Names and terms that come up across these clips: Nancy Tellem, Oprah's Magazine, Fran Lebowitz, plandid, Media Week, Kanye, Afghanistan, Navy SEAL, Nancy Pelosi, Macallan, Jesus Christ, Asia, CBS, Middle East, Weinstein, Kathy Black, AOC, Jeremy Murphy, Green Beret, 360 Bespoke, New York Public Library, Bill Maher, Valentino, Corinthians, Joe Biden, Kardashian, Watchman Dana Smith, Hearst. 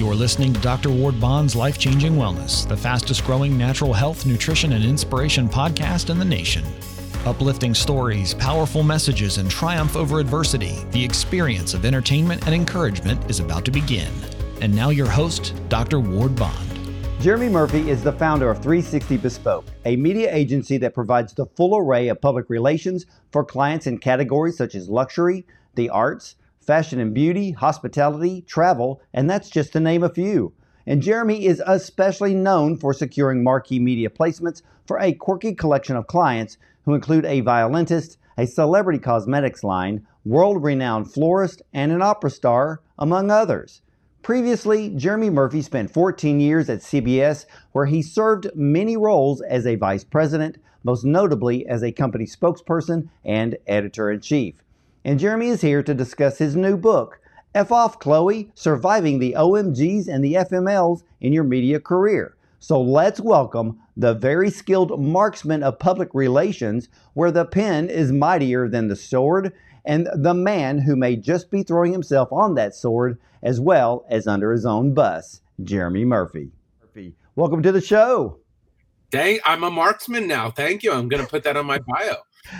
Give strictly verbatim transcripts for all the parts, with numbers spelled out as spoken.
You are listening to Doctor Ward Bond's Life-Changing Wellness, the fastest-growing natural health, nutrition, and inspiration podcast in the nation. Uplifting stories, powerful messages, and triumph over adversity, the experience of entertainment and encouragement is about to begin. And now your host, Doctor Ward Bond. Jeremy Murphy is the founder of three sixty Bespoke, a media agency that provides the full array of public relations for clients in categories such as luxury, the arts, fashion and beauty, hospitality, travel, and that's just to name a few. And Jeremy is especially known for securing marquee media placements for a quirky collection of clients who include a violinist, a celebrity cosmetics line, world-renowned florist, and an opera star, among others. Previously, Jeremy Murphy spent fourteen years at C B S, where he served many roles as a vice president, most notably as a company spokesperson and editor-in-chief. And Jeremy is here to discuss his new book, F Off Chloe, Surviving the O M Gs and the F M Ls in Your Media Career. So let's welcome the very skilled marksman of public relations, where the pen is mightier than the sword, and the man who may just be throwing himself on that sword as well as under his own bus, Jeremy Murphy. Welcome to the show. Dang, I'm a marksman now. Thank you. I'm going to put that on my bio.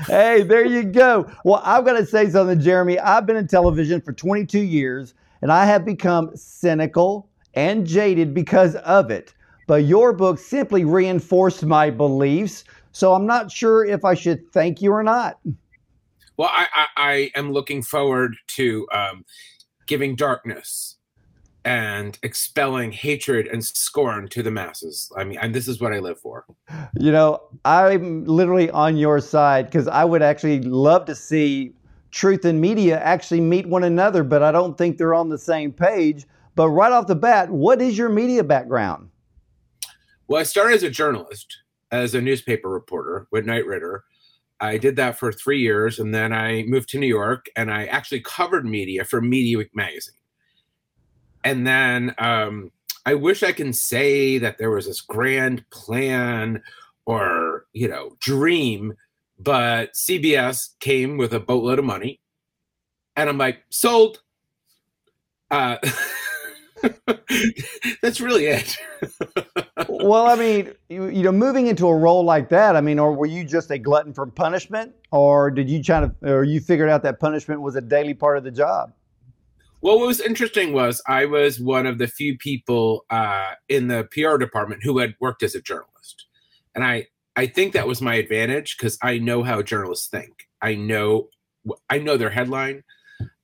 Hey, there you go. Well, I've got to say something, Jeremy. I've been in television for twenty-two years, and I have become cynical and jaded because of it. But your book simply reinforced my beliefs, so I'm not sure if I should thank you or not. Well, I, I, I am looking forward to um, giving darkness and expelling hatred and scorn to the masses. I mean, and this is what I live for. You know, I'm literally on your side, because I would actually love to see truth and media actually meet one another, but I don't think they're on the same page. But right off the bat, what is your media background? Well, I started as a journalist, as a newspaper reporter with Knight Ridder. I did that for three years, and then I moved to New York, and I actually covered media for Media Week magazine. And then um, I wish I can say that there was this grand plan or, you know, dream, but C B S came with a boatload of money, and I'm like, sold. Uh, that's really it. Well, I mean, you, you know, moving into a role like that, I mean, or were you just a glutton for punishment, or did you try to, or you figured out that punishment was a daily part of the job? Well, what was interesting was I was one of the few people uh, in the P R department who had worked as a journalist. And I, I think that was my advantage, because I know how journalists think. I know I know their headline.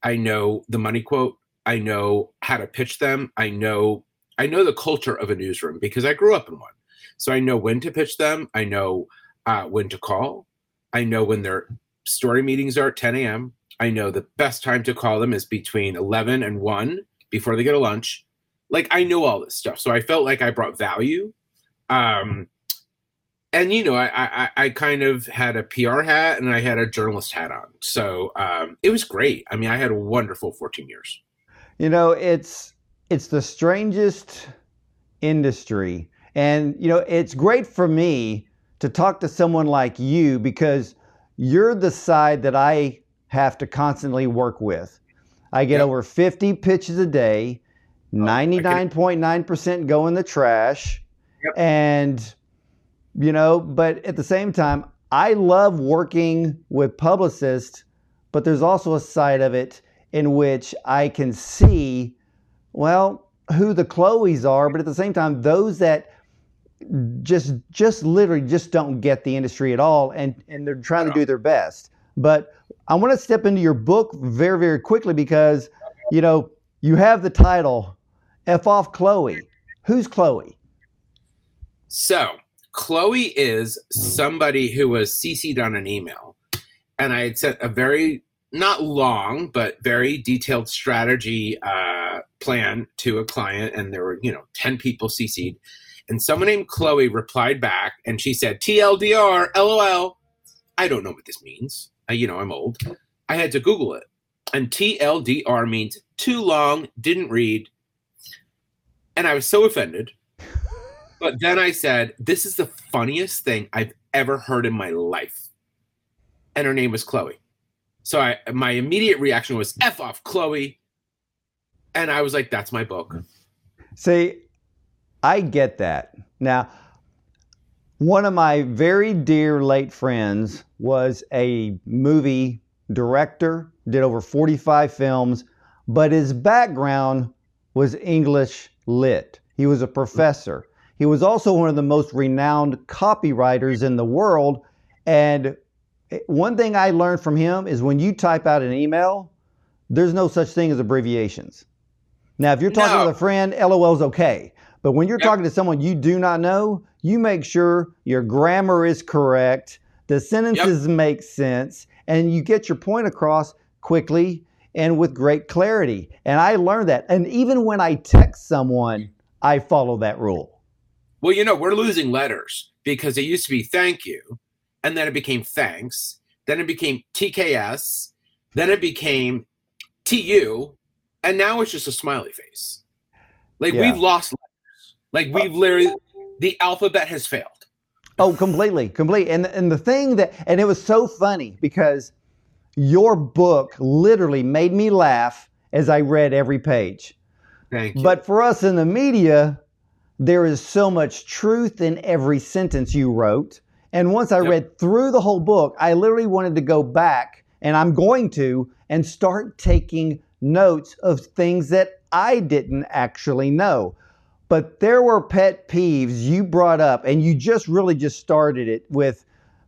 I know the money quote. I know how to pitch them. I know I know the culture of a newsroom, because I grew up in one. So I know when to pitch them. I know uh, when to call. I know when their story meetings are at ten a.m. I know the best time to call them is between eleven and one, before they go to lunch. Like, I know all this stuff. So I felt like I brought value. Um, and, you know, I, I, I kind of had a P R hat and I had a journalist hat on. So um, it was great. I mean, I had a wonderful fourteen years. You know, it's it's the strangest industry. And, you know, it's great for me to talk to someone like you, because you're the side that I have to constantly work with. I get yep. over fifty pitches a day, ninety-nine point nine percent go in the trash. Yep. And, you know, but at the same time, I love working with publicists, but there's also a side of it in which I can see, well, who the Chloes are, but at the same time, those that just just literally just don't get the industry at all, and, and they're trying yeah. to do their best. But I want to step into your book very, very quickly, because, you know, you have the title, F Off Chloe. Who's Chloe? So Chloe is somebody who was C C'd on an email. And I had sent a very, not long, but very detailed strategy uh, plan to a client. And there were, you know, ten people C C'd. And someone named Chloe replied back, and she said, T L D R, L O L. I don't know what this means. You know, I'm old. I had to Google it. And T L D R means too long, didn't read. And I was so offended. But then I said, this is the funniest thing I've ever heard in my life. And her name was Chloe. So I, my immediate reaction was, F off, Chloe. And I was like, that's my book. See, I get that. Now, one of my very dear late friends was a movie director, did over forty-five films, but his background was English lit. He was a professor. He was also one of the most renowned copywriters in the world. And one thing I learned from him is when you type out an email, there's no such thing as abbreviations. Now, if you're talking no. to a friend, LOL's okay. But when you're yep. talking to someone you do not know, you make sure your grammar is correct, the sentences yep. make sense, and you get your point across quickly and with great clarity. And I learned that. And even when I text someone, I follow that rule. Well, you know, we're losing letters because it used to be thank you, and then it became thanks, then it became T K S, then it became T U, and now it's just a smiley face. Like yeah. we've lost letters. Like we've literally, the alphabet has failed. Oh, completely, completely. And, and the thing that, and it was so funny because your book literally made me laugh as I read every page. Thank you. But for us in the media, there is so much truth in every sentence you wrote. And once I yep. read through the whole book, I literally wanted to go back, and I'm going to, and start taking notes of things that I didn't actually know. But there were pet peeves you brought up, and you just really just started it with,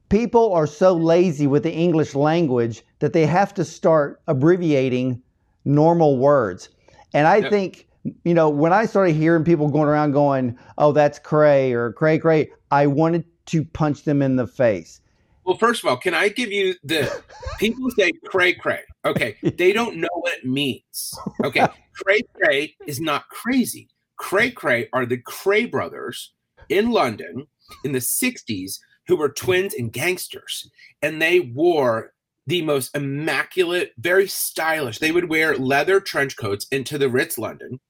people are so lazy with the English language that they have to start abbreviating normal words. And I yep. think, you know, when I started hearing people going around going, oh, that's cray or cray cray, I wanted to punch them in the face. Well, first of all, can I give you the people say cray cray? Okay, they don't know what it means. Okay, cray cray is not crazy. Cray cray are the Cray brothers in London in the sixties who were twins and gangsters, and they wore the most immaculate, very stylish. They would wear leather trench coats into the Ritz, London.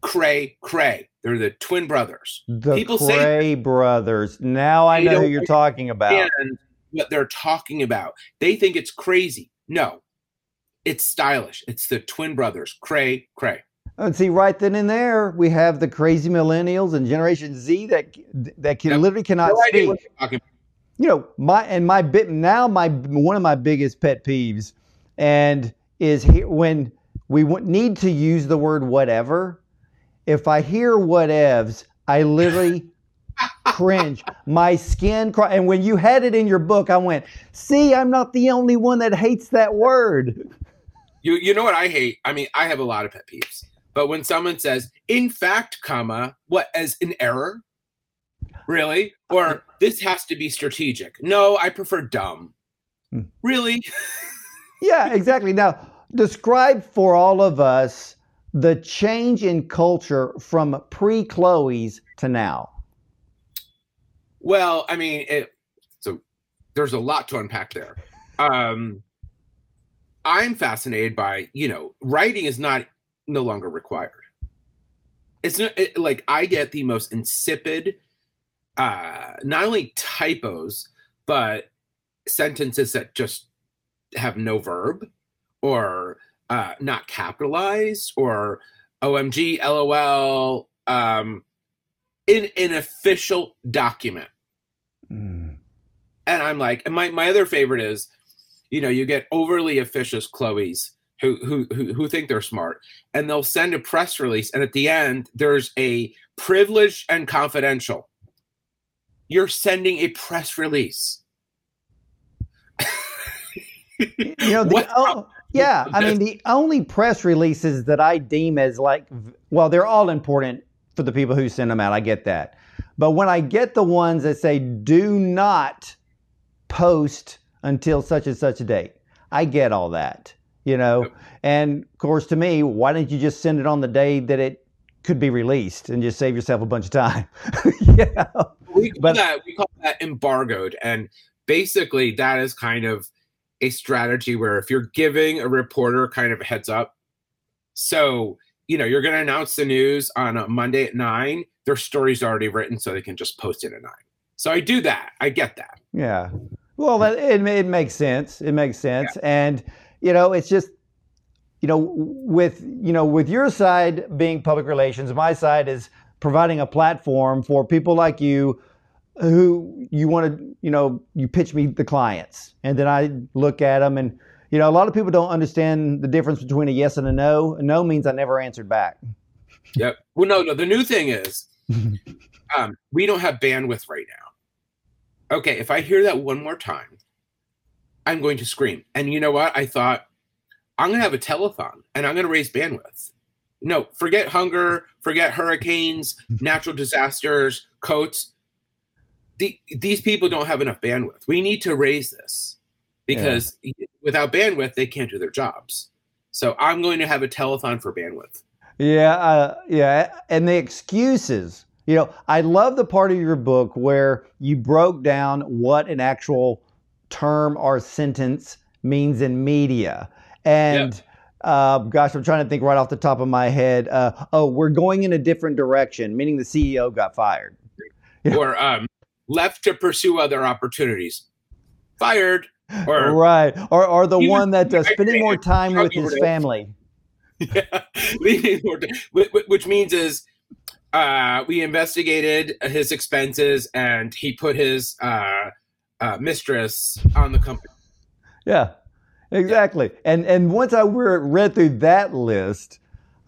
Cray cray, they're the twin brothers. The people Cray say brothers. Now I know who you're talking about. What they're talking about. They think it's crazy. No, it's stylish. It's the twin brothers, Cray cray. And see, right then and there, we have the crazy millennials and Generation Z that that can yep. literally cannot no speak. Idea. You know, my and my bit now my one of my biggest pet peeves, and is he, when we w- need to use the word whatever. If I hear whatevs, I literally cringe. My skin cry. And when you had it in your book, I went, see, I'm not the only one that hates that word. You you know what I hate? I mean, I have a lot of pet peeves. But when someone says, in fact, comma, what, as an error? Really? Or this has to be strategic. No, I prefer dumb. Hmm. Really? Yeah, exactly. Now, describe for all of us the change in culture from pre-Chloe's to now. Well, I mean, it, so there's a lot to unpack there. Um, I'm fascinated by, you know, writing is not no longer required. It's not it, like I get the most insipid, uh, not only typos, but sentences that just have no verb or uh, not capitalized or O M G, L O L, um, in an official document. Mm. And I'm like, and my, my other favorite is, you know, you get overly officious Chloe's who, who who who think they're smart, and they'll send a press release, and at the end there's a privileged and confidential. You're sending a press release. You know, the, oh, yeah. I mean, the only press releases that I deem as like, well, they're all important for the people who send them out. I get that. But when I get the ones that say do not post until such and such a date. I get all that, you know? Yep. And of course, to me, why didn't you just send it on the day that it could be released and just save yourself a bunch of time? Yeah. We call, but, that, we call that embargoed. And basically that is kind of a strategy where if you're giving a reporter kind of a heads up, so, you know, you're going to announce the news on a Monday at nine, their story's already written so they can just post it at nine. So I do that. I get that. Yeah. Well, it, it makes sense. It makes sense. Yeah. And, you know, it's just you know, with, you know, with your side being public relations, my side is providing a platform for people like you who you want to, you know, you pitch me the clients and then I look at them. And, you know, a lot of people don't understand the difference between a yes and a no. A no means I never answered back. Yep. Well, no, no. The new thing is um, we don't have bandwidth right now. Okay. If I hear that one more time, I'm going to scream. And you know what? I thought I'm going to have a telethon and I'm going to raise bandwidth. No, forget hunger, forget hurricanes, natural disasters, coats. The, these people don't have enough bandwidth. We need to raise this because yeah. without bandwidth, they can't do their jobs. So I'm going to have a telethon for bandwidth. Yeah. Uh, yeah. And the excuses, you know, I love the part of your book where you broke down what an actual term or sentence means in media. And yeah. uh, gosh, I'm trying to think right off the top of my head. Uh, oh, we're going in a different direction, meaning the C E O got fired. You or um, left to pursue other opportunities. Fired. Or right. Or, or the one that uh, spending more time with his family. Yeah. Which means is uh, we investigated his expenses and he put his uh, uh, mistress on the company. Yeah. Exactly. And and once I read through that list,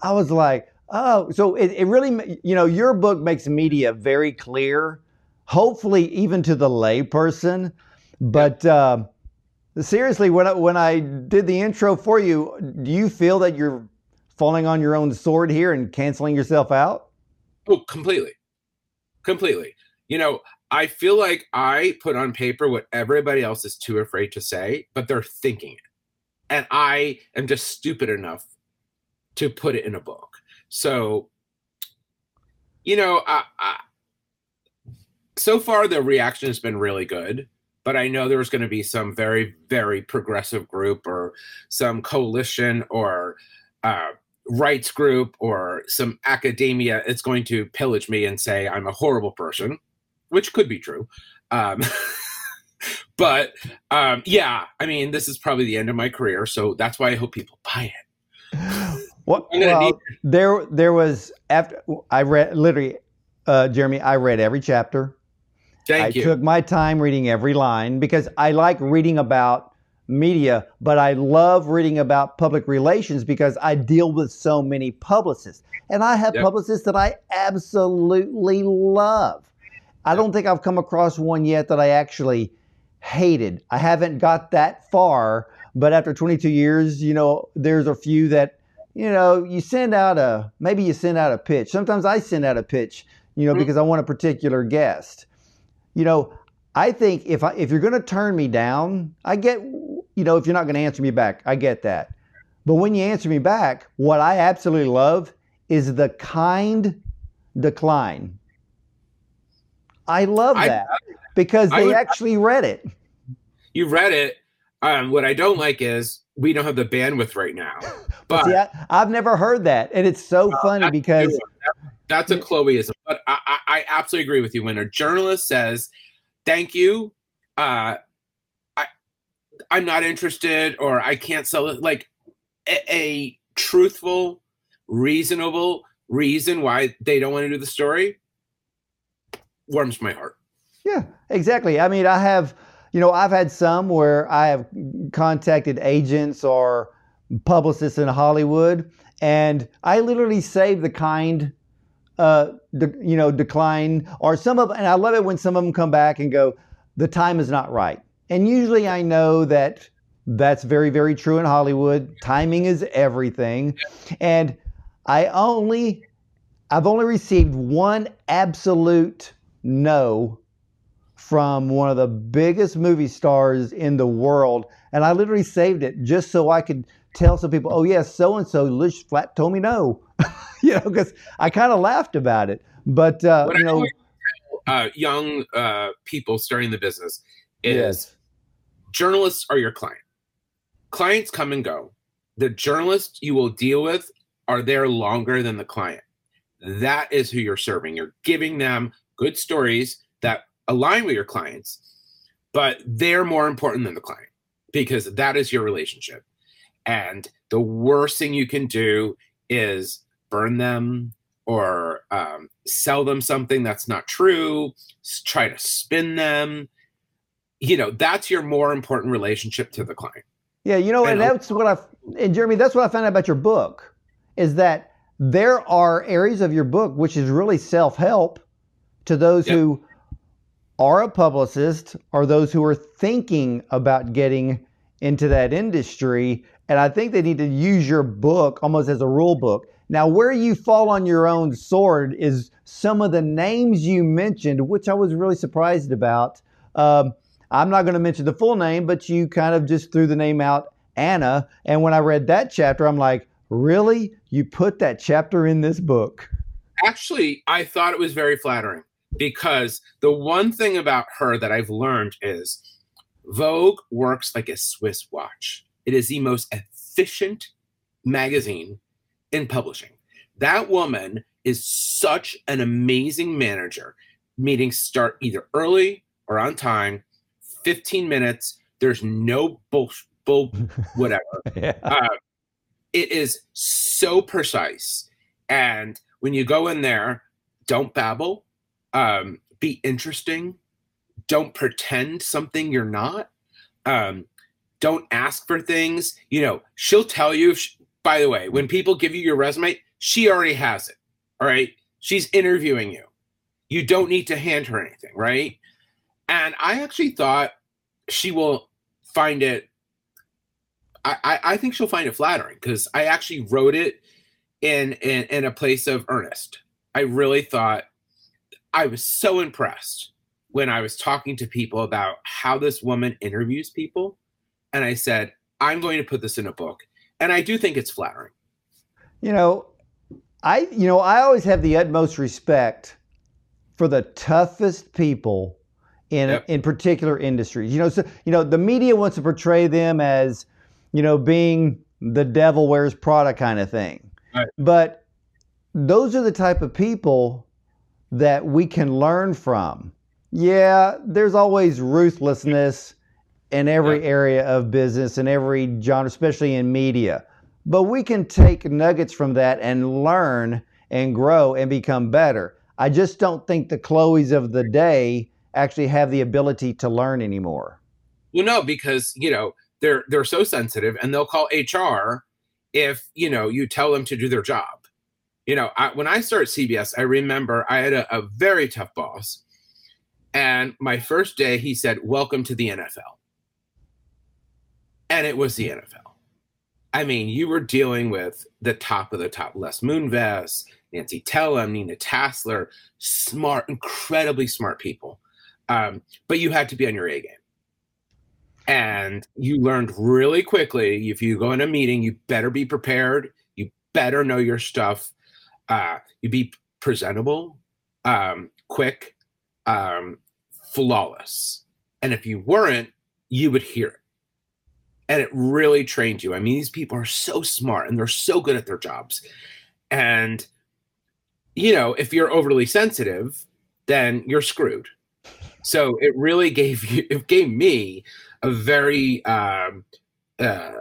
I was like, oh, so it, it really, you know, your book makes media very clear, hopefully even to the layperson. But uh, seriously, when I, when I did the intro for you, do you feel that you're falling on your own sword here and canceling yourself out? Oh, completely. Completely. You know, I feel like I put on paper what everybody else is too afraid to say, but they're thinking it. And I am just stupid enough to put it in a book. So, you know, I, I, so far the reaction has been really good, but I know there's going to be some very, very progressive group or some coalition or uh, rights group or some academia. It's going to pillage me and say I'm a horrible person, which could be true. Um But um, yeah, I mean, this is probably the end of my career, so that's why I hope people buy it. What, well, it. there, there was after I read literally, uh, Jeremy, I read every chapter. Thank I you. I took my time reading every line because I like reading about media, but I love reading about public relations because I deal with so many publicists, and I have yep. publicists that I absolutely love. I yep. don't think I've come across one yet that I actually. Hated. I haven't got that far, but after twenty-two years, you know, there's a few that, you know, you send out a, maybe you send out a pitch. Sometimes I send out a pitch, you know, mm-hmm. because I want a particular guest. You know, I think if I, if you're going to turn me down, I get, you know, if you're not going to answer me back, I get that. But when you answer me back, what I absolutely love is the kind decline. I love that. I, I, Because they would, actually read it. You read it. Um, what I don't like is we don't have the bandwidth right now. But see, I, I've never heard that. And it's so uh, funny that's because. A that's a Chloeism. But I, I, I absolutely agree with you. When a journalist says, thank you, uh, I, I'm not interested or I can't sell it. Like a, a truthful, reasonable reason why they don't want to do the story warms my heart. Yeah, exactly. I mean, I have, you know, I've had some where I have contacted agents or publicists in Hollywood, and I literally save the kind, uh, de- you know, decline or some of, and I love it when some of them come back and go, the time is not right. And usually I know that that's very, very true in Hollywood. Timing is everything. And I only, I've only received one absolute no from one of the biggest movie stars in the world. And I literally saved it just so I could tell some people, oh yeah, so-and-so Lish flat told me no, you know, because I kind of laughed about it. But, uh, what you I know, uh, young uh, people starting the business is yes. journalists are your client. Clients come and go. The journalists you will deal with are there longer than the client. That is who you're serving. You're giving them good stories that align with your clients, but they're more important than the client because that is your relationship. And the worst thing you can do is burn them or um, sell them something that's not true, try to spin them. You know, that's your more important relationship to the client. Yeah, you know, and, and that's what I, and Jeremy, that's what I found out about your book, is that there are areas of your book which is really self-help to those yep. who are a publicist or those who are thinking about getting into that industry. And I think they need to use your book almost as a rule book. Now, where you fall on your own sword is some of the names you mentioned, which I was really surprised about. Um, I'm not going to mention the full name, but you kind of just threw the name out, Anna. And when I read that chapter, I'm like, really? You put that chapter in this book? Actually, I thought it was very flattering, because the one thing about her that I've learned is Vogue works like a Swiss watch. It is the most efficient magazine in publishing. That woman is such an amazing manager. Meetings start either early or on time, fifteen minutes. There's no bull, bull whatever. yeah. uh, it is so precise. And when you go in there, don't babble, um, be interesting, don't pretend something you're not, um, don't ask for things. You know, she'll tell you, if she, by the way, when people give you your resume, she already has it, all right? She's interviewing you. You don't need to hand her anything, right? And I actually thought she will find it, I, I, I think she'll find it flattering, because I actually wrote it In, in in a place of earnest. I really thought, I was so impressed when I was talking to people about how this woman interviews people. And I said, I'm going to put this in a book. And I do think it's flattering. You know, I, you know, I always have the utmost respect for the toughest people in, yep. in particular industries. You know, so, you know, the media wants to portray them as, you know, being the devil wears Prada kind of thing. But those are the type of people that we can learn from. Yeah, there's always ruthlessness in every area of business, in every genre, especially in media. But we can take nuggets from that and learn and grow and become better. I just don't think the Chloes of the day actually have the ability to learn anymore. Well, no, because, you know, they're they're so sensitive, and they'll call H R if, you know, you tell them to do their job. You know, I, when I started C B S, I remember I had a, a very tough boss. And my first day, he said, welcome to the N F L. And it was the N F L. I mean, you were dealing with the top of the top. Les Moonves, Nancy Tellem, Nina Tassler, smart, incredibly smart people. Um, but you had to be on your A game. And you learned really quickly, if you go in a meeting, you better be prepared. You better know your stuff. Uh, you be presentable, um, quick, um, flawless. And if you weren't, you would hear it. And it really trained you. I mean, these people are so smart, and they're so good at their jobs. And, you know, if you're overly sensitive, then you're screwed. So it really gave you, it gave me a very um, uh,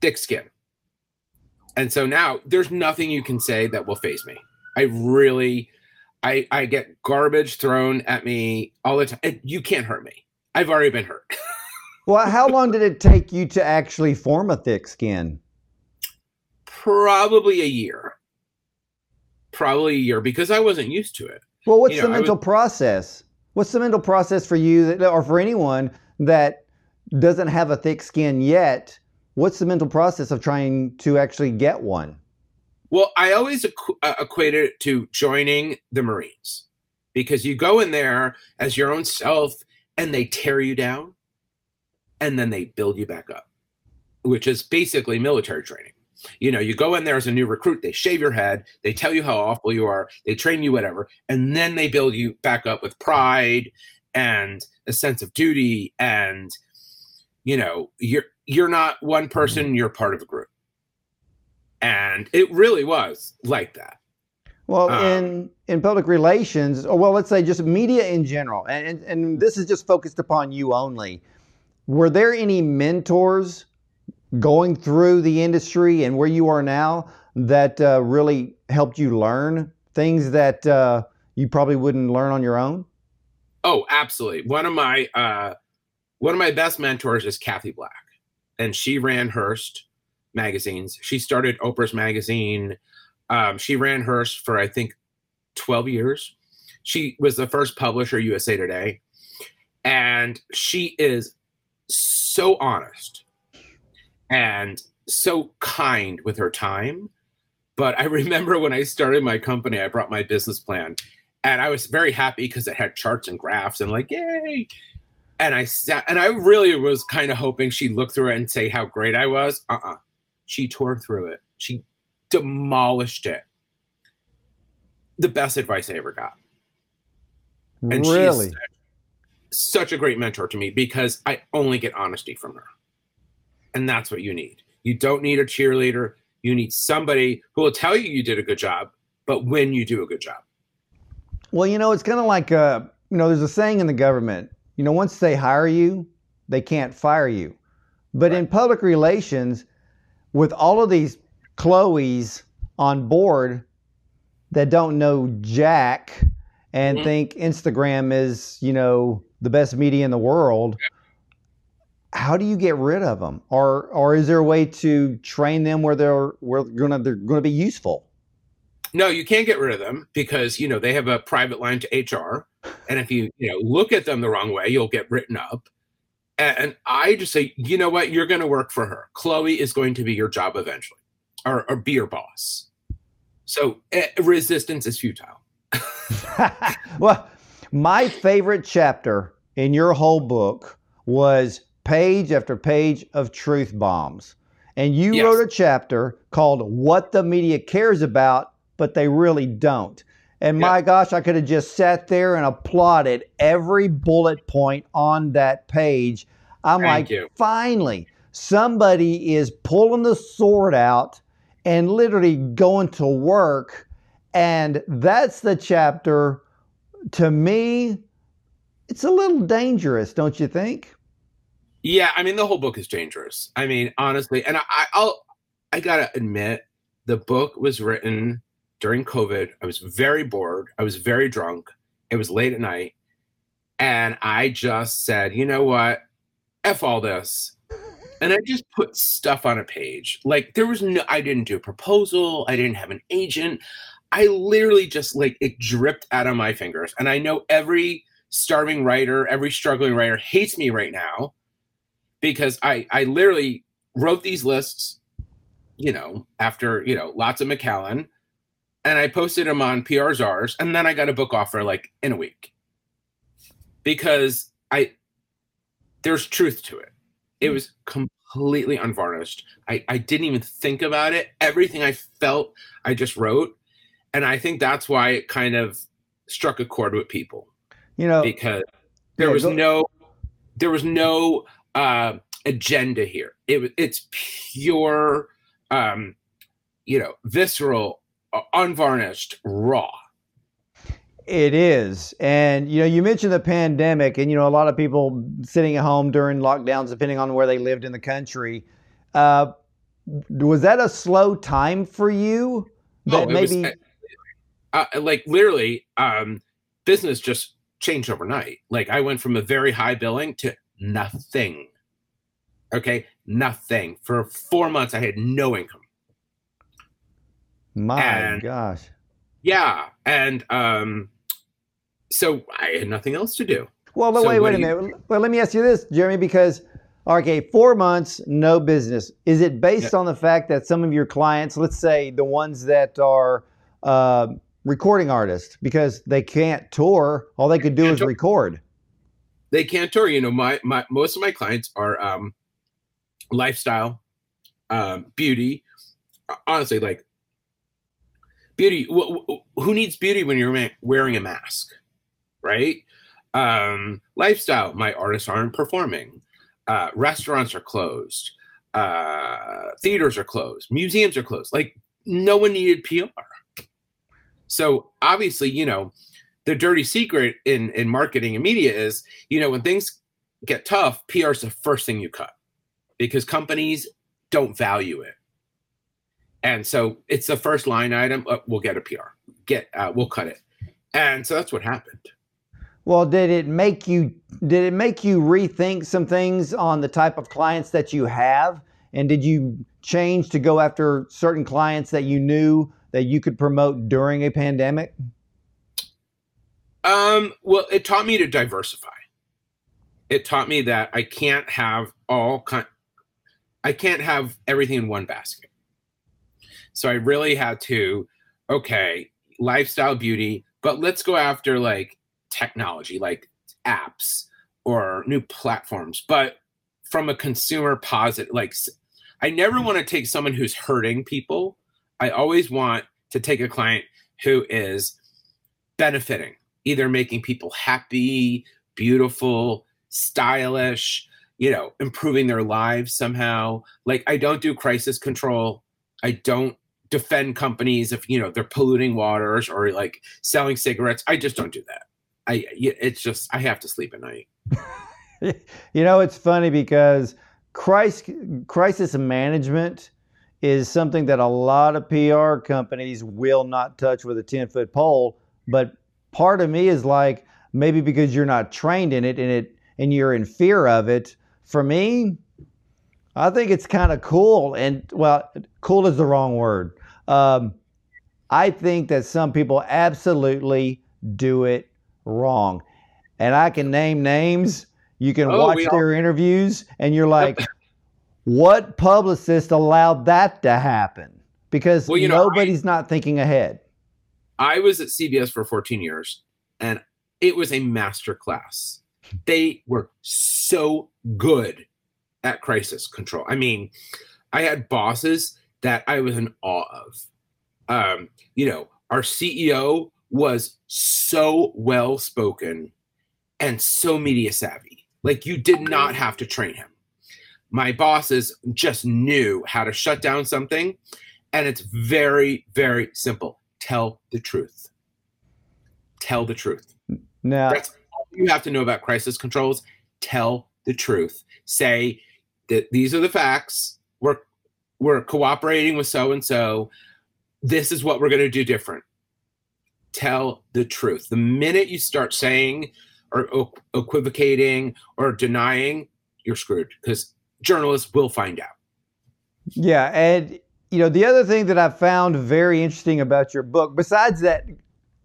thick skin. And so now there's nothing you can say that will faze me. I really, I I get garbage thrown at me all the time. You can't hurt me. I've already been hurt. Well, how long did it take you to actually form a thick skin? Probably a year. Probably a year, because I wasn't used to it. Well, what's you know, the mental was, process? What's the mental process for you that, or for anyone that doesn't have a thick skin yet? What's the mental process of trying to actually get one? Well, I always equ- uh, equated it to joining the Marines, because you go in there as your own self and they tear you down and then they build you back up, which is basically military training. You know, you go in there as a new recruit, they shave your head, they tell you how awful you are, they train you, whatever, and then they build you back up with pride and a sense of duty. And, you know, you're you're not one person, you're part of a group. And it really was like that. Well, um, in, in public relations, or well, let's say just media in general, and, and, and this is just focused upon you only, were there any mentors going through the industry and where you are now that uh, really helped you learn things that uh, you probably wouldn't learn on your own? Oh, absolutely. One of my uh, one of my best mentors is Kathy Black, and she ran Hearst magazines. She started Oprah's Magazine. Um, she ran Hearst for, I think, twelve years. She was the first publisher, U S A Today. And she is so honest and so kind with her time. But I remember when I started my company, I brought my business plan. And I was very happy because it had charts and graphs and like, yay. And I sat, and I really was kind of hoping she'd look through it and say how great I was. Uh-uh. She tore through it. She demolished it. The best advice I ever got. And really? She's such a great mentor to me because I only get honesty from her. And that's what you need. You don't need a cheerleader. You need somebody who will tell you you did a good job, but when you do a good job. Well, you know, it's kind of like, uh, you know, there's a saying in the government, you know, once they hire you, they can't fire you. But right. In public relations, with all of these Chloes on board that don't know jack and mm-hmm. think Instagram is, you know, the best media in the world, yeah. How do you get rid of them? Or or is there a way to train them where they're where gonna they're gonna be useful? No, you can't get rid of them because, you know, they have a private line to H R. And if you, you know, look at them the wrong way, you'll get written up. And I just say, you know what? You're going to work for her. Chloe is going to be your job eventually or, or be your boss. So uh, resistance is futile. Well, my favorite chapter in your whole book was page after page of truth bombs. And you yes. wrote a chapter called What the Media Cares About, But They Really Don't. And my yep. gosh, I could have just sat there and applauded every bullet point on that page. I'm Thank like, you. Finally, somebody is pulling the sword out and literally going to work. And that's the chapter, to me, it's a little dangerous, don't you think? Yeah, I mean, the whole book is dangerous. I mean, honestly, and I, I'll, I gotta admit, the book was written during COVID. I was very bored. I was very drunk. It was late at night. And I just said, you know what? F all this. And I just put stuff on a page. Like there was no, I didn't do a proposal. I didn't have an agent. I literally just like, it dripped out of my fingers. And I know every starving writer, every struggling writer hates me right now because I, I literally wrote these lists, you know, after, you know, lots of Macallan. And I posted them on P R Czars, and then I got a book offer like in a week because I there's truth to it. It was completely unvarnished. I, I didn't even think about it. Everything I felt, I just wrote. And I think that's why it kind of struck a chord with people, you know, because there yeah, was go- no there was no uh, agenda here. It it's pure, um, you know, visceral. Unvarnished, raw. It is. And, you know, you mentioned the pandemic and, you know, a lot of people sitting at home during lockdowns, depending on where they lived in the country. Uh, was that a slow time for you? That oh, it maybe was, uh, like literally um, business just changed overnight. Like I went from a very high billing to nothing. Okay. Nothing. For four months, I had no income. My and, gosh. Yeah. And um, so I had nothing else to do. Well, but so wait, wait a you... minute. Well, let me ask you this, Jeremy, because, okay, four months, no business. Is it based yeah. on the fact that some of your clients, let's say the ones that are uh, recording artists, because they can't tour, all they could do is tour. record. They can't tour. You know, my, my most of my clients are um, lifestyle, um, beauty, honestly, like, beauty. Who needs beauty when you're wearing a mask, right? Um, lifestyle. My artists aren't performing. Uh, restaurants are closed. Uh, theaters are closed. Museums are closed. Like no one needed P R. So obviously, you know, the dirty secret in, in marketing and media is, you know, when things get tough, P R is the first thing you cut because companies don't value it. And so it's the first line item. Uh, we'll get a P R. Get uh, we'll cut it. And so that's what happened. Well, did it make you did it make you rethink some things on the type of clients that you have? And did you change to go after certain clients that you knew that you could promote during a pandemic? Um, well, it taught me to diversify. It taught me that I can't have all kind, I can't have everything in one basket. So I really had to, okay, lifestyle beauty, but let's go after like technology, like apps or new platforms, but from a consumer positive, like I never want to take someone who's hurting people. I always want to take a client who is benefiting, either making people happy, beautiful, stylish, you know, improving their lives somehow. Like I don't do crisis control. I don't defend companies if, you know, they're polluting waters or like selling cigarettes. I just don't do that. I, it's just, I have to sleep at night. You know, it's funny because crisis, crisis management is something that a lot of P R companies will not touch with a ten-foot pole. But part of me is like, maybe because you're not trained in it and it and you're in fear of it. For me, I think it's kind of cool. And well, cool is the wrong word. Um, I think that some people absolutely do it wrong. And I can name names. You can oh, watch their all... interviews and you're like, what publicist allowed that to happen? Because well, you know, nobody's I, not thinking ahead. I was at C B S for fourteen years and it was a masterclass. They were so good at crisis control. I mean, I had bosses that I was in awe of. Um, you know, our C E O was so well-spoken and so media savvy. Like you did not have to train him. My bosses just knew how to shut down something. And it's very, very simple. Tell the truth. Tell the truth. Now, that's all you have to know about crisis controls. Tell the truth. Say that these are the facts. We're, we're cooperating with so-and-so. This is what we're going to do different. Tell the truth. The minute you start saying or equivocating or denying, you're screwed because journalists will find out. Yeah. And, you know, the other thing that I found very interesting about your book, besides that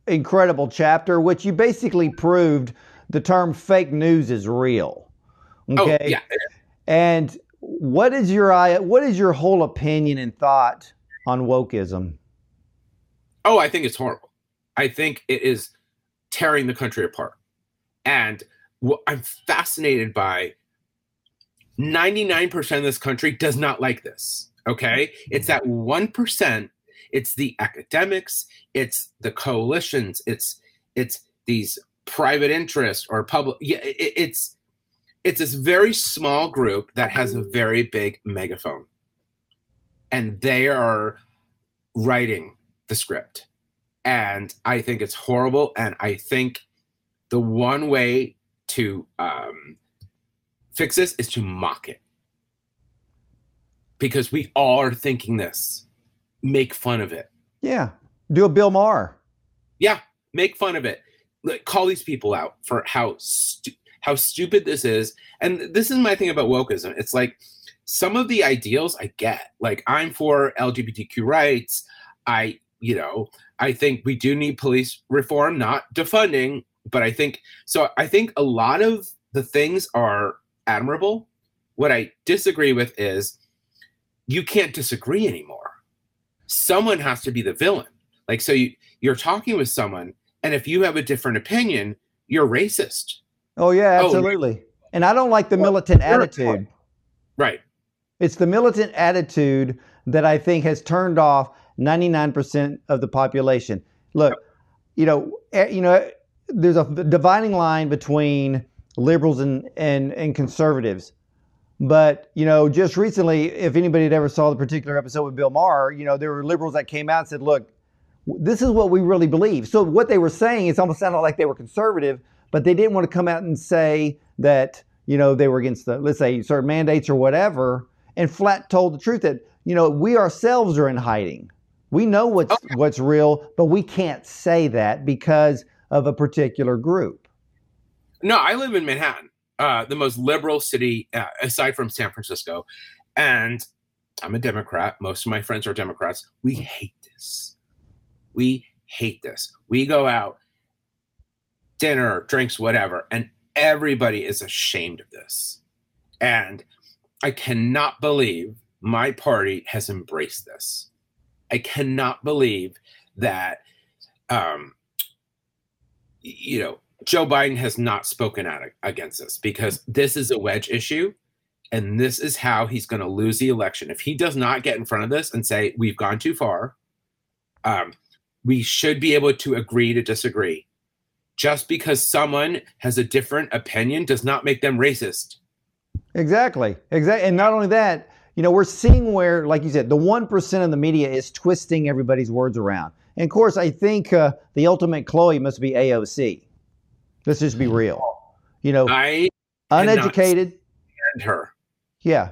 incredible chapter, which you basically proved the term fake news is real. Okay. Oh, yeah. And what is your what is your whole opinion and thought on wokeism? Oh, I think it's horrible. I think it is tearing the country apart. And what I'm fascinated by, ninety-nine percent of this country does not like this, okay? It's that one percent, it's the academics, it's the coalitions, it's it's these private interests or public, yeah, it, it's it's this very small group that has a very big megaphone. And they are writing the script. And I think it's horrible, and I think the one way to um, fix this is to mock it. Because we all are thinking this. Make fun of it. Yeah. Do a Bill Maher. Yeah. Make fun of it. Like, call these people out for how stu- how stupid this is. And this is my thing about wokeism. It's like some of the ideals I get. Like I'm for L G B T Q rights. I, you know, I think we do need police reform, not defunding. But I think, so I think a lot of the things are admirable. What I disagree with is you can't disagree anymore. Someone has to be the villain. Like, so you, you're talking with someone, and if you have a different opinion, you're racist. Oh, yeah, absolutely. Oh, and I don't like the well, militant attitude. Right. It's the militant attitude that I think has turned off ninety-nine percent of the population. Look, you know, you know, there's a dividing line between liberals and, and, and conservatives. But, you know, just recently, if anybody had ever saw the particular episode with Bill Maher, you know, there were liberals that came out and said, look, this is what we really believe. So what they were saying, it's almost sounded like they were conservative, but they didn't want to come out and say that, you know, they were against the, let's say, certain mandates or whatever. and flat told the truth that, you know, we ourselves are in hiding. We know what's okay. what's real, but we can't say that because of a particular group. No, I live in Manhattan, uh, the most liberal city uh, aside from San Francisco. And I'm a Democrat. Most of my friends are Democrats. We hate this. We hate this. We go out, dinner, drinks, whatever, and everybody is ashamed of this. And I cannot believe my party has embraced this. I cannot believe that, um, you know, Joe Biden has not spoken out against this, because this is a wedge issue. And this is how he's going to lose the election. If he does not get in front of this and say, we've gone too far, um, we should be able to agree to disagree. Just because someone has a different opinion does not make them racist. Exactly. Exactly. And not only that, you know, we're seeing where, like you said, the one percent of the media is twisting everybody's words around. And of course, I think uh, the ultimate Chloe must be A O C. Let's just be real. You know, I uneducated. And her. Yeah.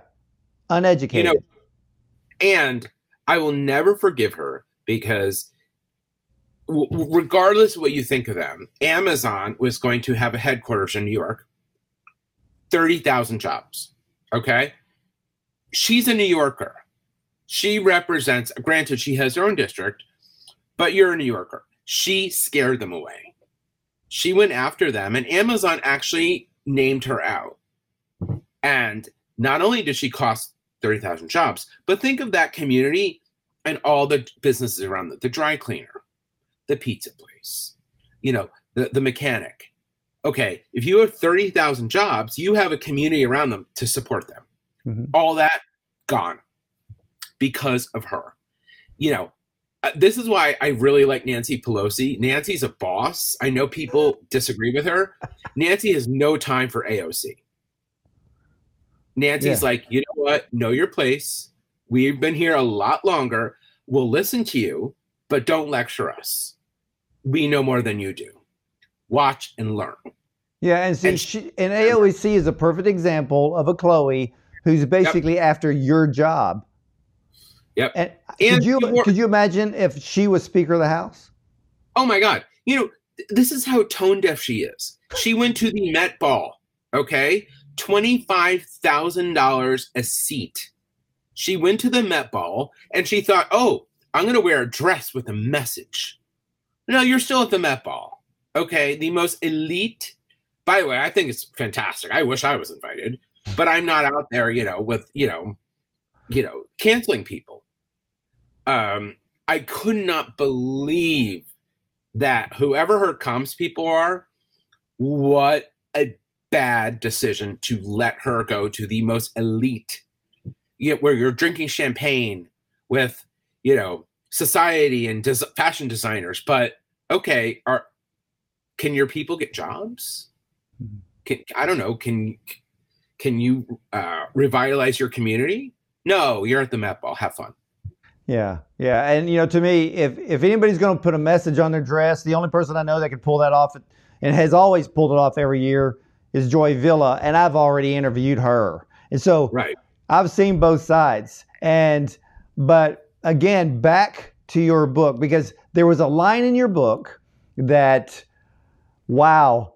Uneducated. You know, and I will never forgive her because w- regardless of what you think of them, Amazon was going to have a headquarters in New York. thirty thousand jobs. Okay. She's a New Yorker. She represents, granted, she has her own district, but you're a New Yorker. She scared them away. She went after them, and Amazon actually named her out. And not only did she cost thirty thousand jobs, but think of that community and all the businesses around it. The dry cleaner, the pizza place, you know, the, the mechanic. Okay, if you have thirty thousand jobs, you have a community around them to support them. Mm-hmm. All that gone because of her. You know, uh, this is why I really like Nancy Pelosi. Nancy's a boss. I know people disagree with her. Nancy has no time for A O C. Nancy's yeah. like, you know what? Know your place. We've been here a lot longer. We'll listen to you, but don't lecture us. We know more than you do. Watch and learn. Yeah, and see, and, she, and A O C is a perfect example of a Chloe who's basically yep. after your job. Yep. And, and could you were, could you imagine if she was Speaker of the House? Oh my God! You know, th- this is how tone deaf she is. She went to the Met Ball. Okay. twenty-five thousand dollars a seat. She went to the Met Ball and she thought, oh, I'm going to wear a dress with a message. No, you're still at the Met Ball. Okay, the most elite. By the way, I think it's fantastic. I wish I was invited, but I'm not out there, you know, with, you know, you know, canceling people. Um, I could not believe that whoever her comms people are, what a bad decision to let her go to the most elite, you know, where you're drinking champagne with, you know, society and des- fashion designers. But okay, are can your people get jobs? Can, I don't know. Can can you uh, revitalize your community? No, you're at the Met Ball. Have fun. Yeah, yeah, and you know, to me, if if anybody's going to put a message on their dress, the only person I know that can pull that off and has always pulled it off every year is Joy Villa, and I've already interviewed her. And so right. I've seen both sides. And but again, back to your book, because there was a line in your book that, wow,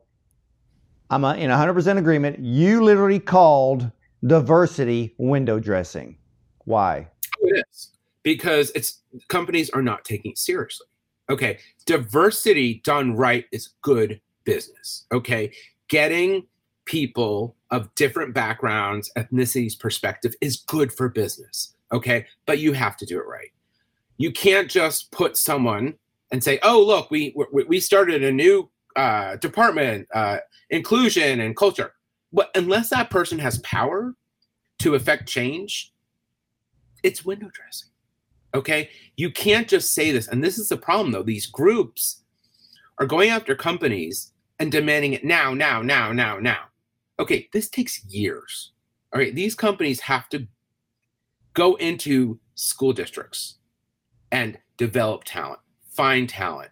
I'm in one hundred percent agreement. You literally called diversity window dressing. Why? It is, because it's companies are not taking it seriously. Okay, diversity done right is good business. Okay. Getting people of different backgrounds, ethnicities, perspective is good for business, okay? But you have to do it right. You can't just put someone and say, oh, look, we we, we started a new uh, department, uh, inclusion and culture. But unless that person has power to affect change, it's window dressing, okay? You can't just say this. And this is the problem, though. These groups are going after companies and demanding it now, now, now, now, now. Okay, this takes years. All right, these companies have to go into school districts and develop talent, find talent,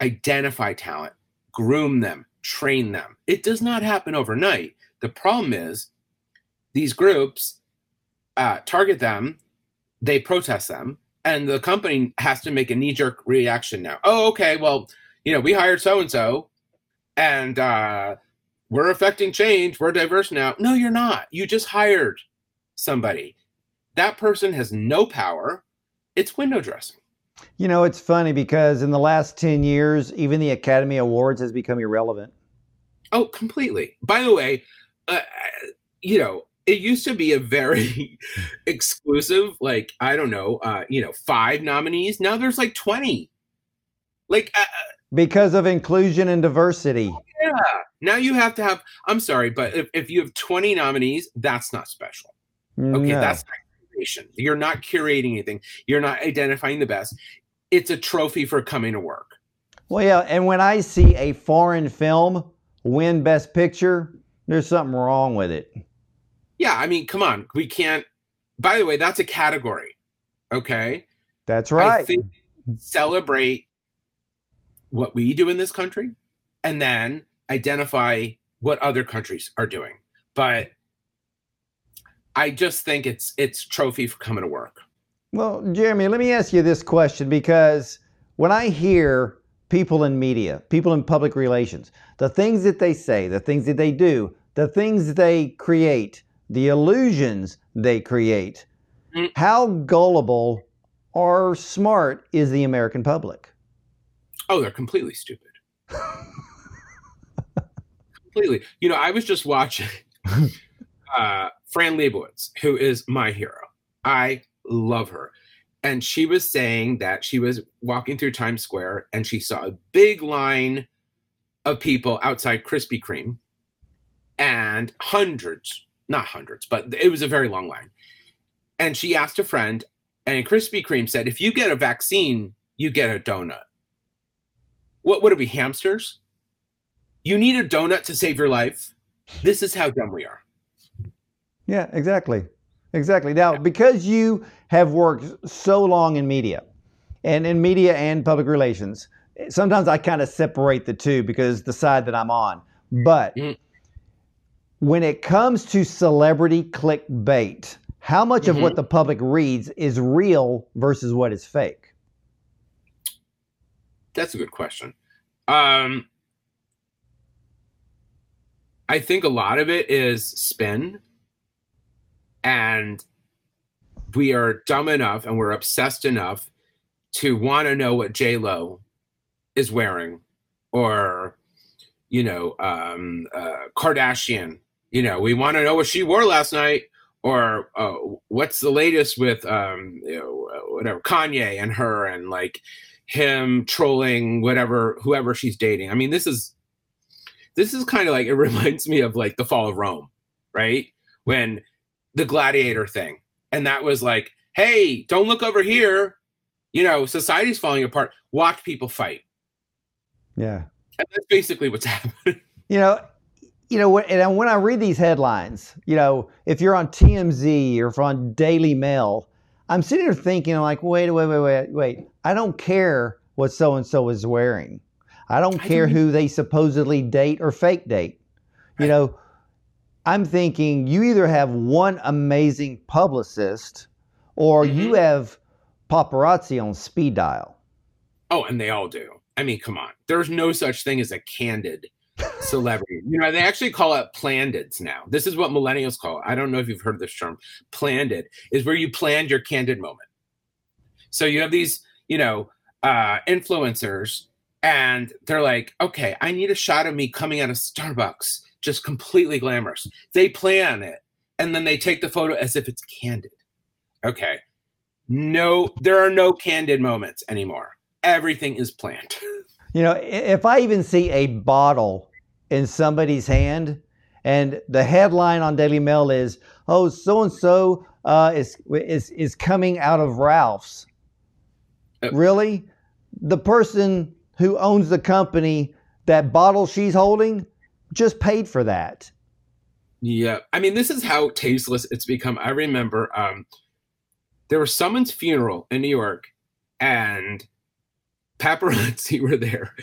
identify talent, groom them, train them. It does not happen overnight. The problem is these groups uh, target them, they protest them, and the company has to make a knee-jerk reaction now. Oh, okay, well, you know, we hired so-and-so, and uh, we're affecting change, we're diverse now. No, you're not. You just hired somebody. That person has no power. It's window dressing. You know, it's funny because in the last ten years, even the Academy Awards has become irrelevant. Oh, completely. By the way, uh, you know, it used to be a very exclusive, like, I don't know, uh, you know, five nominees. Now there's like twenty. Like uh, because of inclusion and diversity. Yeah. Now you have to have, I'm sorry, but if, if you have twenty nominees, that's not special. Okay, no. That's not curation. You're not curating anything. You're not identifying the best. It's a trophy for coming to work. Well, yeah, and when I see a foreign film win Best Picture, there's something wrong with it. Yeah, I mean, come on. We can't. By the way, that's a category. Okay? That's right. I think celebrate what we do in this country and then identify what other countries are doing. But I just think it's it's trophy for coming to work. Well, Jeremy, let me ask you this question, because when I hear people in media, people in public relations, the things that they say, the things that they do, the things they create, the illusions they create, mm. how gullible or smart is the American public? Oh, they're completely stupid. Completely. You know, I was just watching uh, Fran Lebowitz, who is my hero. I love her. And she was saying that she was walking through Times Square and she saw a big line of people outside Krispy Kreme and hundreds, not hundreds, but it was a very long line. And she asked a friend, and Krispy Kreme said, if you get a vaccine, you get a donut. What would it be, hamsters? You need a donut to save your life. This is how dumb we are. Yeah, exactly. Exactly. Now, because you have worked so long in media, and in media and public relations, sometimes I kind of separate the two because the side that I'm on. But mm-hmm. when it comes to celebrity clickbait, how much mm-hmm. of what the public reads is real versus what is fake? That's a good question. Um, I think a lot of it is spin. And we are dumb enough and we're obsessed enough to want to know what J-Lo is wearing, or, you know, um, uh, Kardashian. You know, we want to know what she wore last night, or uh, what's the latest with, um, you know, whatever, Kanye and her, and like him trolling whatever, whoever she's dating. I mean, this is, this is kind of like, it reminds me of like the fall of Rome, right? When the gladiator thing. And that was like, hey, don't look over here. You know, society's falling apart. Watch people fight. Yeah. And that's basically what's happening. You know, you know, and when I read these headlines, you know, if you're on T M Z or if on Daily Mail, I'm sitting here thinking, I'm like, wait, wait, wait, wait, wait. I don't care what so-and-so is wearing. I don't I care don't... who they supposedly date or fake date. You right. know, I'm thinking you either have one amazing publicist or mm-hmm. you have paparazzi on speed dial. Oh, and they all do. I mean, come on. There's no such thing as a candid celebrity. You know, they actually call it plandids now. This is what millennials call it. I don't know if you've heard this term. Plandid is where you planned your candid moment. So you have these, you know, uh, influencers, and they're like, okay, I need a shot of me coming out of Starbucks. Just completely glamorous. They plan it, and then they take the photo as if it's candid. Okay. No, there are no candid moments anymore. Everything is planned. You know, if I even see a bottle in somebody's hand, and the headline on Daily Mail is, oh, so-and-so uh, is, is, is coming out of Ralph's. Oh. Really? The person who owns the company, that bottle she's holding, just paid for that. Yeah. I mean, this is how tasteless it's become. I remember um, there was someone's funeral in New York, and paparazzi were there.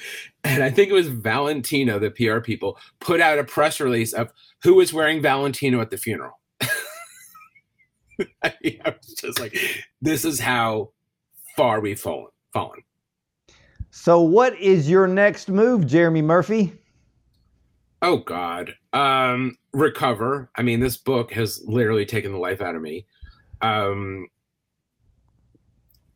And I think it was Valentino, the P R people, put out a press release of who was wearing Valentino at the funeral. I was just like, this is how far we've fallen. fallen. So what is your next move, Jeremy Murphy? Oh, God. Um, recover. I mean, this book has literally taken the life out of me. Um,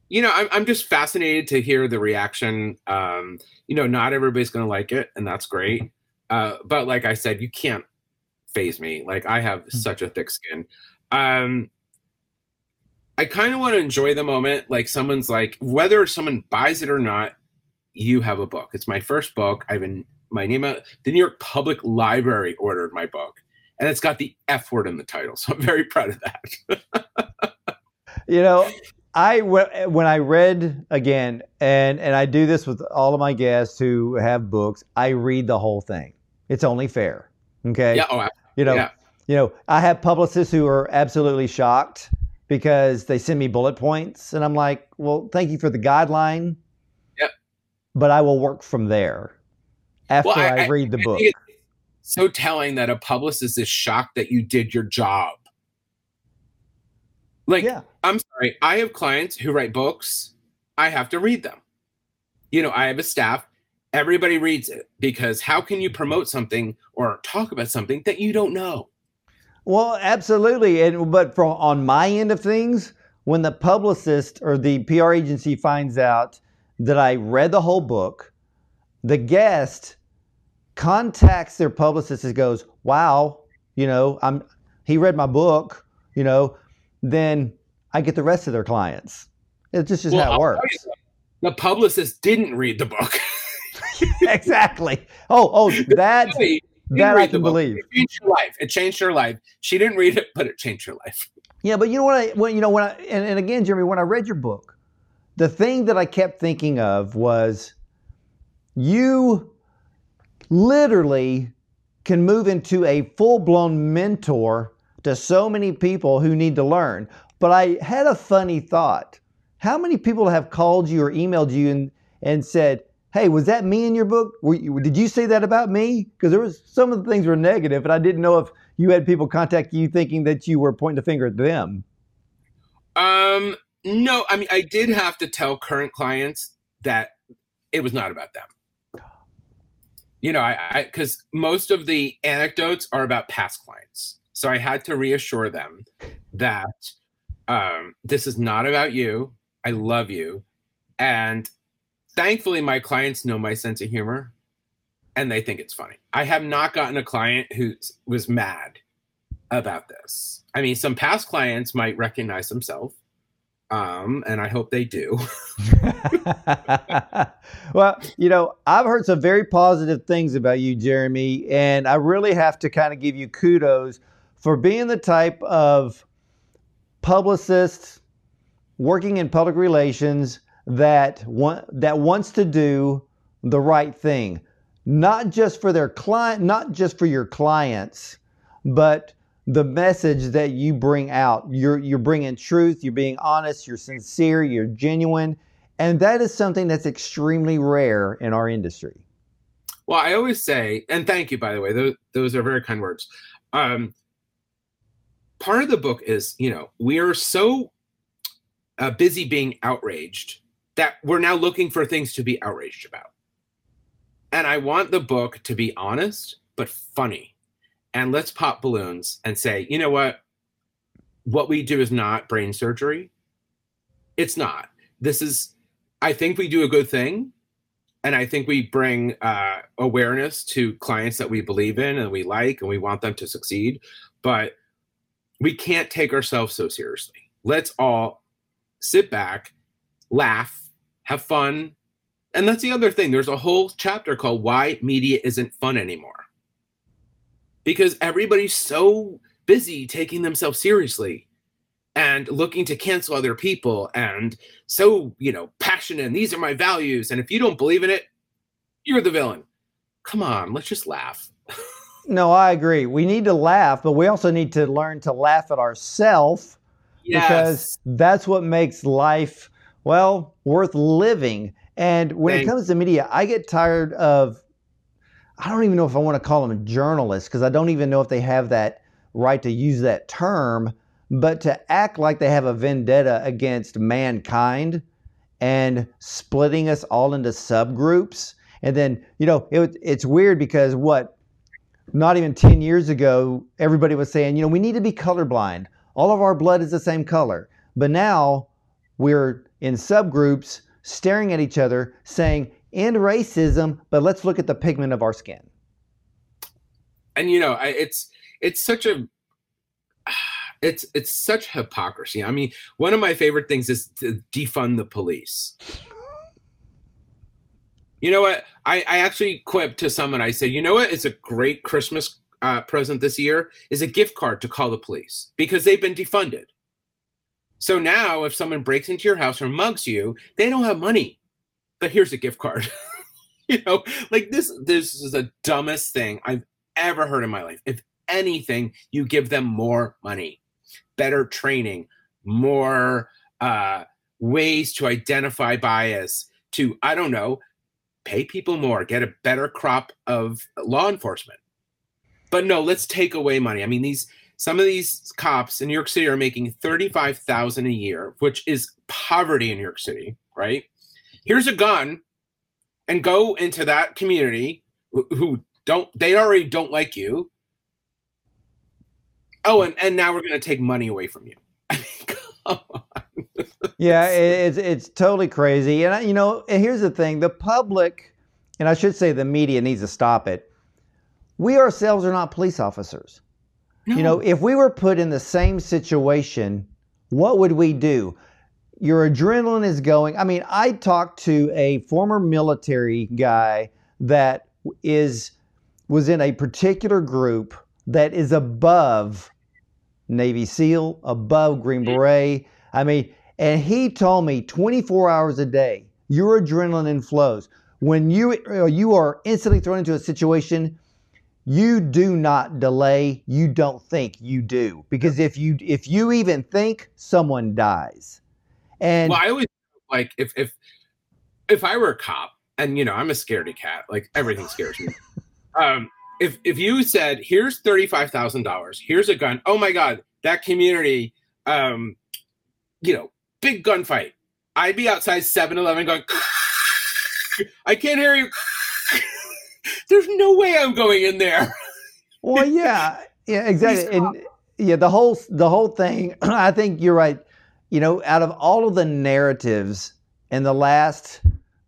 you know, I'm, I'm just fascinated to hear the reaction. Um, you know, not everybody's going to like it, and that's great. Uh, but like I said, you can't faze me. Like, I have mm-hmm. such a thick skin. Um, I kind of want to enjoy the moment. Like, someone's like, whether someone buys it or not, you have a book. It's my first book. I've been, my name, the New York Public Library ordered my book, and it's got the F word in the title. So I'm very proud of that. You know, I, when I read again, and, and I do this with all of my guests who have books, I read the whole thing. It's only fair. Okay. Yeah. Oh, you know, yeah. You know, I have publicists who are absolutely shocked because they send me bullet points, and I'm like, well, thank you for the guideline. Yep. But I will work from there after well, I, I read the I book. It's so telling that a publicist is shocked that you did your job. Like, yeah. I'm sorry, I have clients who write books. I have to read them. You know, I have a staff. Everybody reads it, because how can you promote something or talk about something that you don't know? Well, absolutely. And but from on my end of things, when the publicist or the P R agency finds out that I read the whole book, the guest contacts their publicist and goes, wow, you know, I'm he read my book, you know, then I get the rest of their clients. It's just, just well, how it works. You, the publicist didn't read the book. Exactly. Oh, oh, that's... That I can believe. It changed your life. It changed your life. She didn't read it, but it changed her life. Yeah, but you know what? I, well, you know when I and, and again, Jeremy, when I read your book, the thing that I kept thinking of was, you literally can move into a full-blown mentor to so many people who need to learn. But I had a funny thought: how many people have called you or emailed you and and said, hey, was that me in your book? Were you, did you say that about me? Because there was some of the things were negative, and I didn't know if you had people contact you thinking that you were pointing the finger at them. Um, no, I mean, I did have to tell current clients that it was not about them. You know, I because most of the anecdotes are about past clients, so I had to reassure them that um, this is not about you. I love you, and thankfully, my clients know my sense of humor, and they think it's funny. I have not gotten a client who was mad about this. I mean, some past clients might recognize themselves, um, and I hope they do. Well, you know, I've heard some very positive things about you, Jeremy, and I really have to kind of give you kudos for being the type of publicist working in public relations that one, that wants to do the right thing, not just for their client, not just for your clients, but the message that you bring out. You're you're bringing truth. You're being honest. You're sincere. You're genuine, and that is something that's extremely rare in our industry. Well, I always say, and thank you, by the way. Those those are very kind words. Um, part of the book is, you know, we are so uh, busy being outraged that we're now looking for things to be outraged about. And I want the book to be honest, but funny. And let's pop balloons and say, you know what? What we do is not brain surgery. It's not. This is, I think we do a good thing. And I think we bring uh, awareness to clients that we believe in and we like, and we want them to succeed. But we can't take ourselves so seriously. Let's all sit back, laugh, have fun. And that's the other thing. There's a whole chapter called Why Media Isn't Fun Anymore. Because everybody's so busy taking themselves seriously and looking to cancel other people and so, you know, passionate. And these are my values. And if you don't believe in it, you're the villain. Come on, let's just laugh. No, I agree. We need to laugh, but we also need to learn to laugh at ourselves. Yes. Because that's what makes life, well, worth living. And when Thanks. It comes to media, I get tired of, I don't even know if I want to call them journalists, because I don't even know if they have that right to use that term. But to act like they have a vendetta against mankind and splitting us all into subgroups. And then, you know, it, it's weird because what, not even ten years ago, everybody was saying, you know, we need to be colorblind. All of our blood is the same color. But now we're in subgroups staring at each other saying, end racism, but let's look at the pigment of our skin. And, you know, I, it's it's such a... It's it's such hypocrisy. I mean, one of my favorite things is to defund the police. You know what? I, I actually quipped to someone. I said, you know what? It's a great Christmas uh, present this year is a gift card to call the police because they've been defunded. So now if someone breaks into your house or mugs you, they don't have money. But here's a gift card. You know, like this, this is the dumbest thing I've ever heard in my life. If anything, you give them more money. Better training, more uh, ways to identify bias, to, I don't know, pay people more, get a better crop of law enforcement. But no, let's take away money. I mean, these some of these cops in New York City are making thirty-five thousand dollars a year, which is poverty in New York City, right? Here's a gun and go into that community who don't, they already don't like you. Oh, and, and now we're going to take money away from you. I mean, come on. Yeah, it's it's totally crazy. And, I, you know, and here's the thing. The public, and I should say the media needs to stop it. We ourselves are not police officers. No. You know, if we were put in the same situation, what would we do? Your adrenaline is going. I mean, I talked to a former military guy that is was in a particular group that is above Navy SEAL, above Green Beret. I mean, and he told me twenty-four hours a day, your adrenaline inflows. When you, you are instantly thrown into a situation, you do not delay, you don't think, you do. Because if you if you even think, someone dies. And well, I always, like, if, if, if I were a cop, and, you know, I'm a scaredy cat, like, everything scares me. um, If if you said, here's thirty-five thousand dollars, here's a gun, oh my God, that community, um, you know, big gunfight. I'd be outside seven eleven going, I can't hear you. There's no way I'm going in there. Well, yeah, yeah, exactly. And yeah, the whole the whole thing, I think you're right. You know, out of all of the narratives in the last,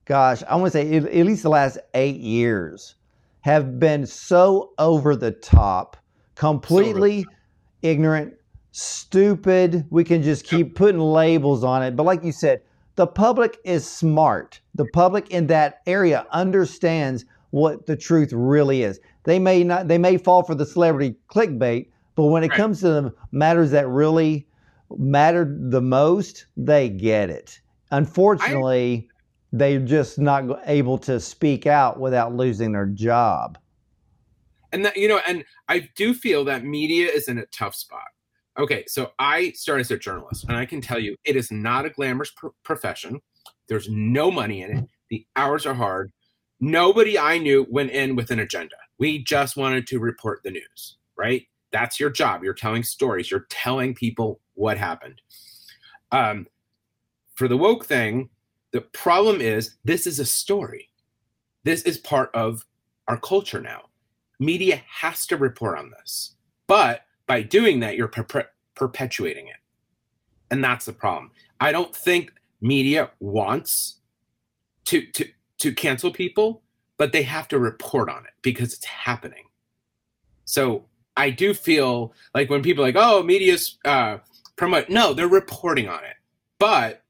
gosh, I want to say at, at least the last eight years, have been so over the top, completely so ignorant, stupid. We can just keep putting labels on it. But like you said, the public is smart. The public in that area understands what the truth really is. They may not, they may fall for the celebrity clickbait, but when it right. comes to the matters that really matter the most, they get it. Unfortunately, I- they're just not able to speak out without losing their job. And that, you know, and I do feel that media is in a tough spot. Okay, so I started as a journalist, and I can tell you it is not a glamorous pr- profession. There's no money in it. The hours are hard. Nobody I knew went in with an agenda. We just wanted to report the news, right? That's your job. You're telling stories. You're telling people what happened. Um, for the woke thing, the problem is this is a story. This is part of our culture now. Media has to report on this. But by doing that, you're per- perpetuating it. And that's the problem. I don't think media wants to, to, to cancel people, but they have to report on it because it's happening. So I do feel like when people are like, oh, media's uh, promote. No, they're reporting on it. But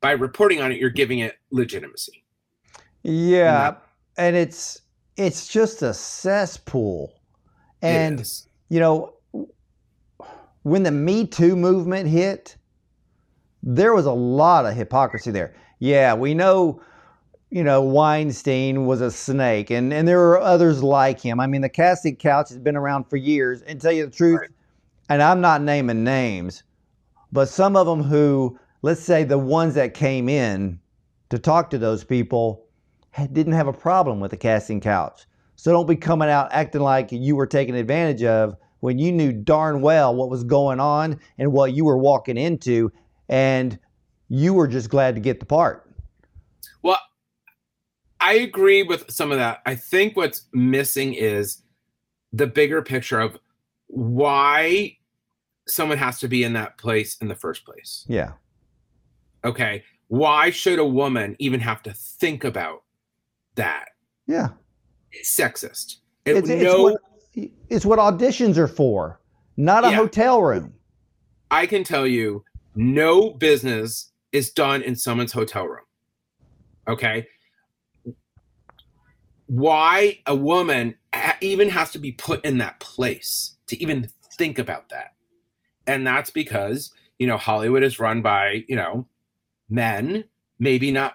by reporting on it, you're giving it legitimacy. Yeah, and it's it's just a cesspool. And, yes. you know, when the Me Too movement hit, there was a lot of hypocrisy there. Yeah, we know, you know, Weinstein was a snake, and, and there are others like him. I mean, the casting couch has been around for years, and tell you the truth, right. and I'm not naming names, but some of them who... let's say the ones that came in to talk to those people didn't have a problem with the casting couch. So don't be coming out acting like you were taken advantage of when you knew darn well what was going on and what you were walking into, and you were just glad to get the part. Well, I agree with some of that. I think what's missing is the bigger picture of why someone has to be in that place in the first place. Yeah. Okay. Why should a woman even have to think about that? Yeah. It's sexist. It, it's, it's, no, what, it's what auditions are for, not a yeah. hotel room. I can tell you, no business is done in someone's hotel room. Okay. Why a woman even has to be put in that place to even think about that. And that's because, you know, Hollywood is run by, you know, men, maybe not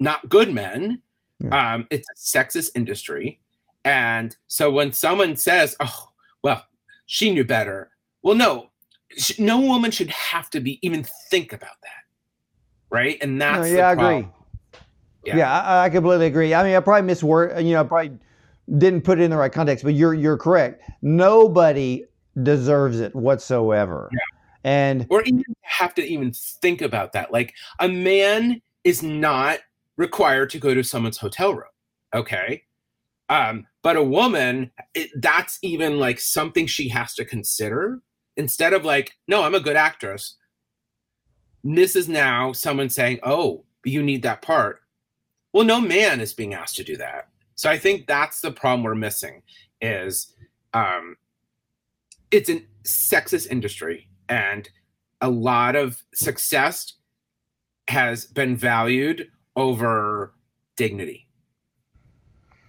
not good men. Yeah. Um, it's a sexist industry. And so when someone says, oh, well, she knew better. Well, no, she, no woman should have to be even think about that. Right. And that's no, yeah, the problem. I agree. Yeah, yeah I, I completely agree. I mean, I probably misword, you know, I probably didn't put it in the right context, but you're you're correct. Nobody deserves it whatsoever. Yeah. And or even have to even think about that. Like, a man is not required to go to someone's hotel room. Okay. Um, but a woman, it, that's even like something she has to consider instead of like, no, I'm a good actress. This is now someone saying, oh, you need that part. Well, no man is being asked to do that. So I think that's the problem we're missing is, um, it's a sexist industry, and a lot of success has been valued over dignity.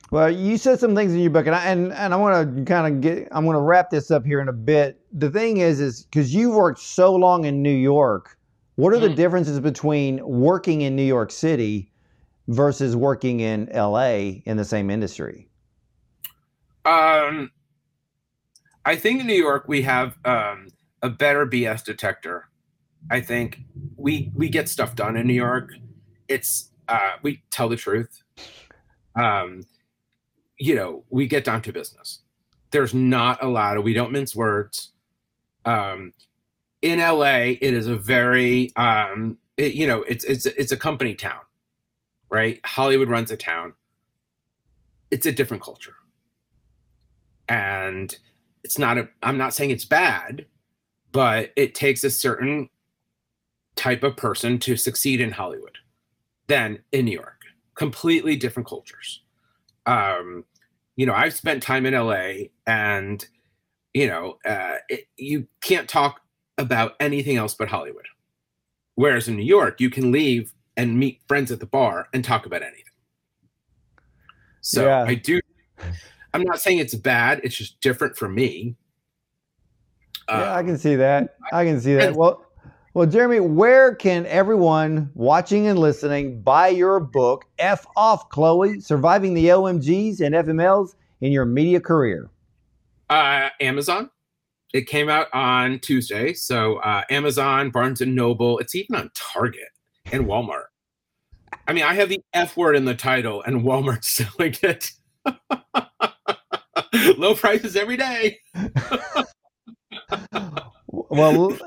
Well, you said some things in your book, and I and, and I want to kind of get, I'm going to wrap this up here in a bit. The thing is, is because you've worked so long in New York, what are mm-hmm. the differences between working in New York City versus working in L A in the same industry? Um. I think in New York we have um, a better B S detector. I think we we get stuff done in New York. It's uh, we tell the truth. Um, you know, we get down to business. There's not a lot of, we don't mince words. Um, in L A, it is a very um, it, you know it's it's it's a company town, right? Hollywood runs a town. It's a different culture, and it's not a, I'm not saying it's bad, but it takes a certain type of person to succeed in Hollywood than in New York. Completely different cultures. Um, you know, I've spent time in L A, and, you know, uh, it, you can't talk about anything else but Hollywood. Whereas in New York, you can leave and meet friends at the bar and talk about anything. So yeah. I do... I'm not saying it's bad. It's just different for me. Yeah, uh, I can see that. I can see that. Well, well, Jeremy, where can everyone watching and listening buy your book, F Off, Chloe, Surviving the O M Gs and F M Ls in Your Media Career? Uh, Amazon. It came out on Tuesday. So uh, Amazon, Barnes and Noble. It's even on Target and Walmart. I mean, I have the F word in the title and Walmart's selling it. Low prices every day. Well,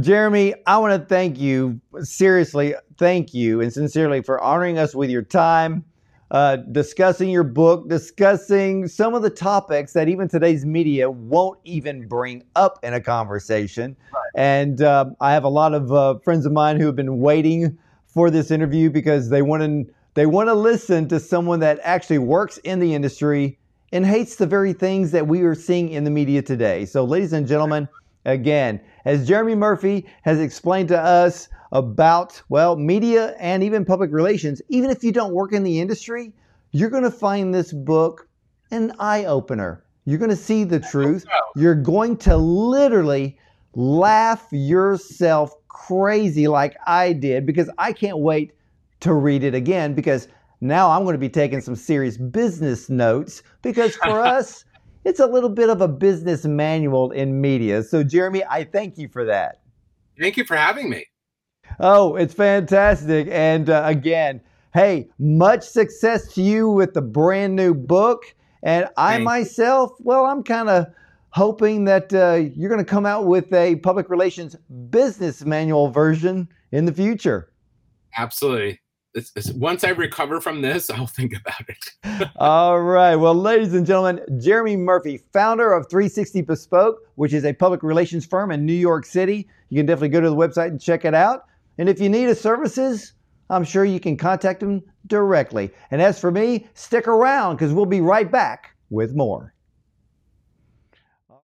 Jeremy, I want to thank you. Seriously, thank you and sincerely for honoring us with your time, uh, discussing your book, discussing some of the topics that even today's media won't even bring up in a conversation. Right. And uh, I have a lot of uh, friends of mine who have been waiting for this interview because they want to they want to listen to someone that actually works in the industry and hates the very things that we are seeing in the media today. So, ladies and gentlemen, again, as Jeremy Murphy has explained to us about, well, media and even public relations, even if you don't work in the industry, you're going to find this book an eye-opener. You're going to see the truth. You're going to literally laugh yourself crazy like I did, because I can't wait to read it again, because now I'm going to be taking some serious business notes, because for us, it's a little bit of a business manual in media. So, Jeremy, I thank you for that. Thank you for having me. Oh, it's fantastic. And uh, again, hey, much success to you with the brand new book. And I thank myself, well, I'm kind of hoping that uh, you're going to come out with a public relations business manual version in the future. Absolutely. It's, it's, once I recover from this, I'll think about it. All right. Well, ladies and gentlemen, Jeremy Murphy, founder of three sixty Bespoke, which is a public relations firm in New York City. You can definitely go to the website and check it out. And if you need his services, I'm sure you can contact him directly. And as for me, stick around because we'll be right back with more.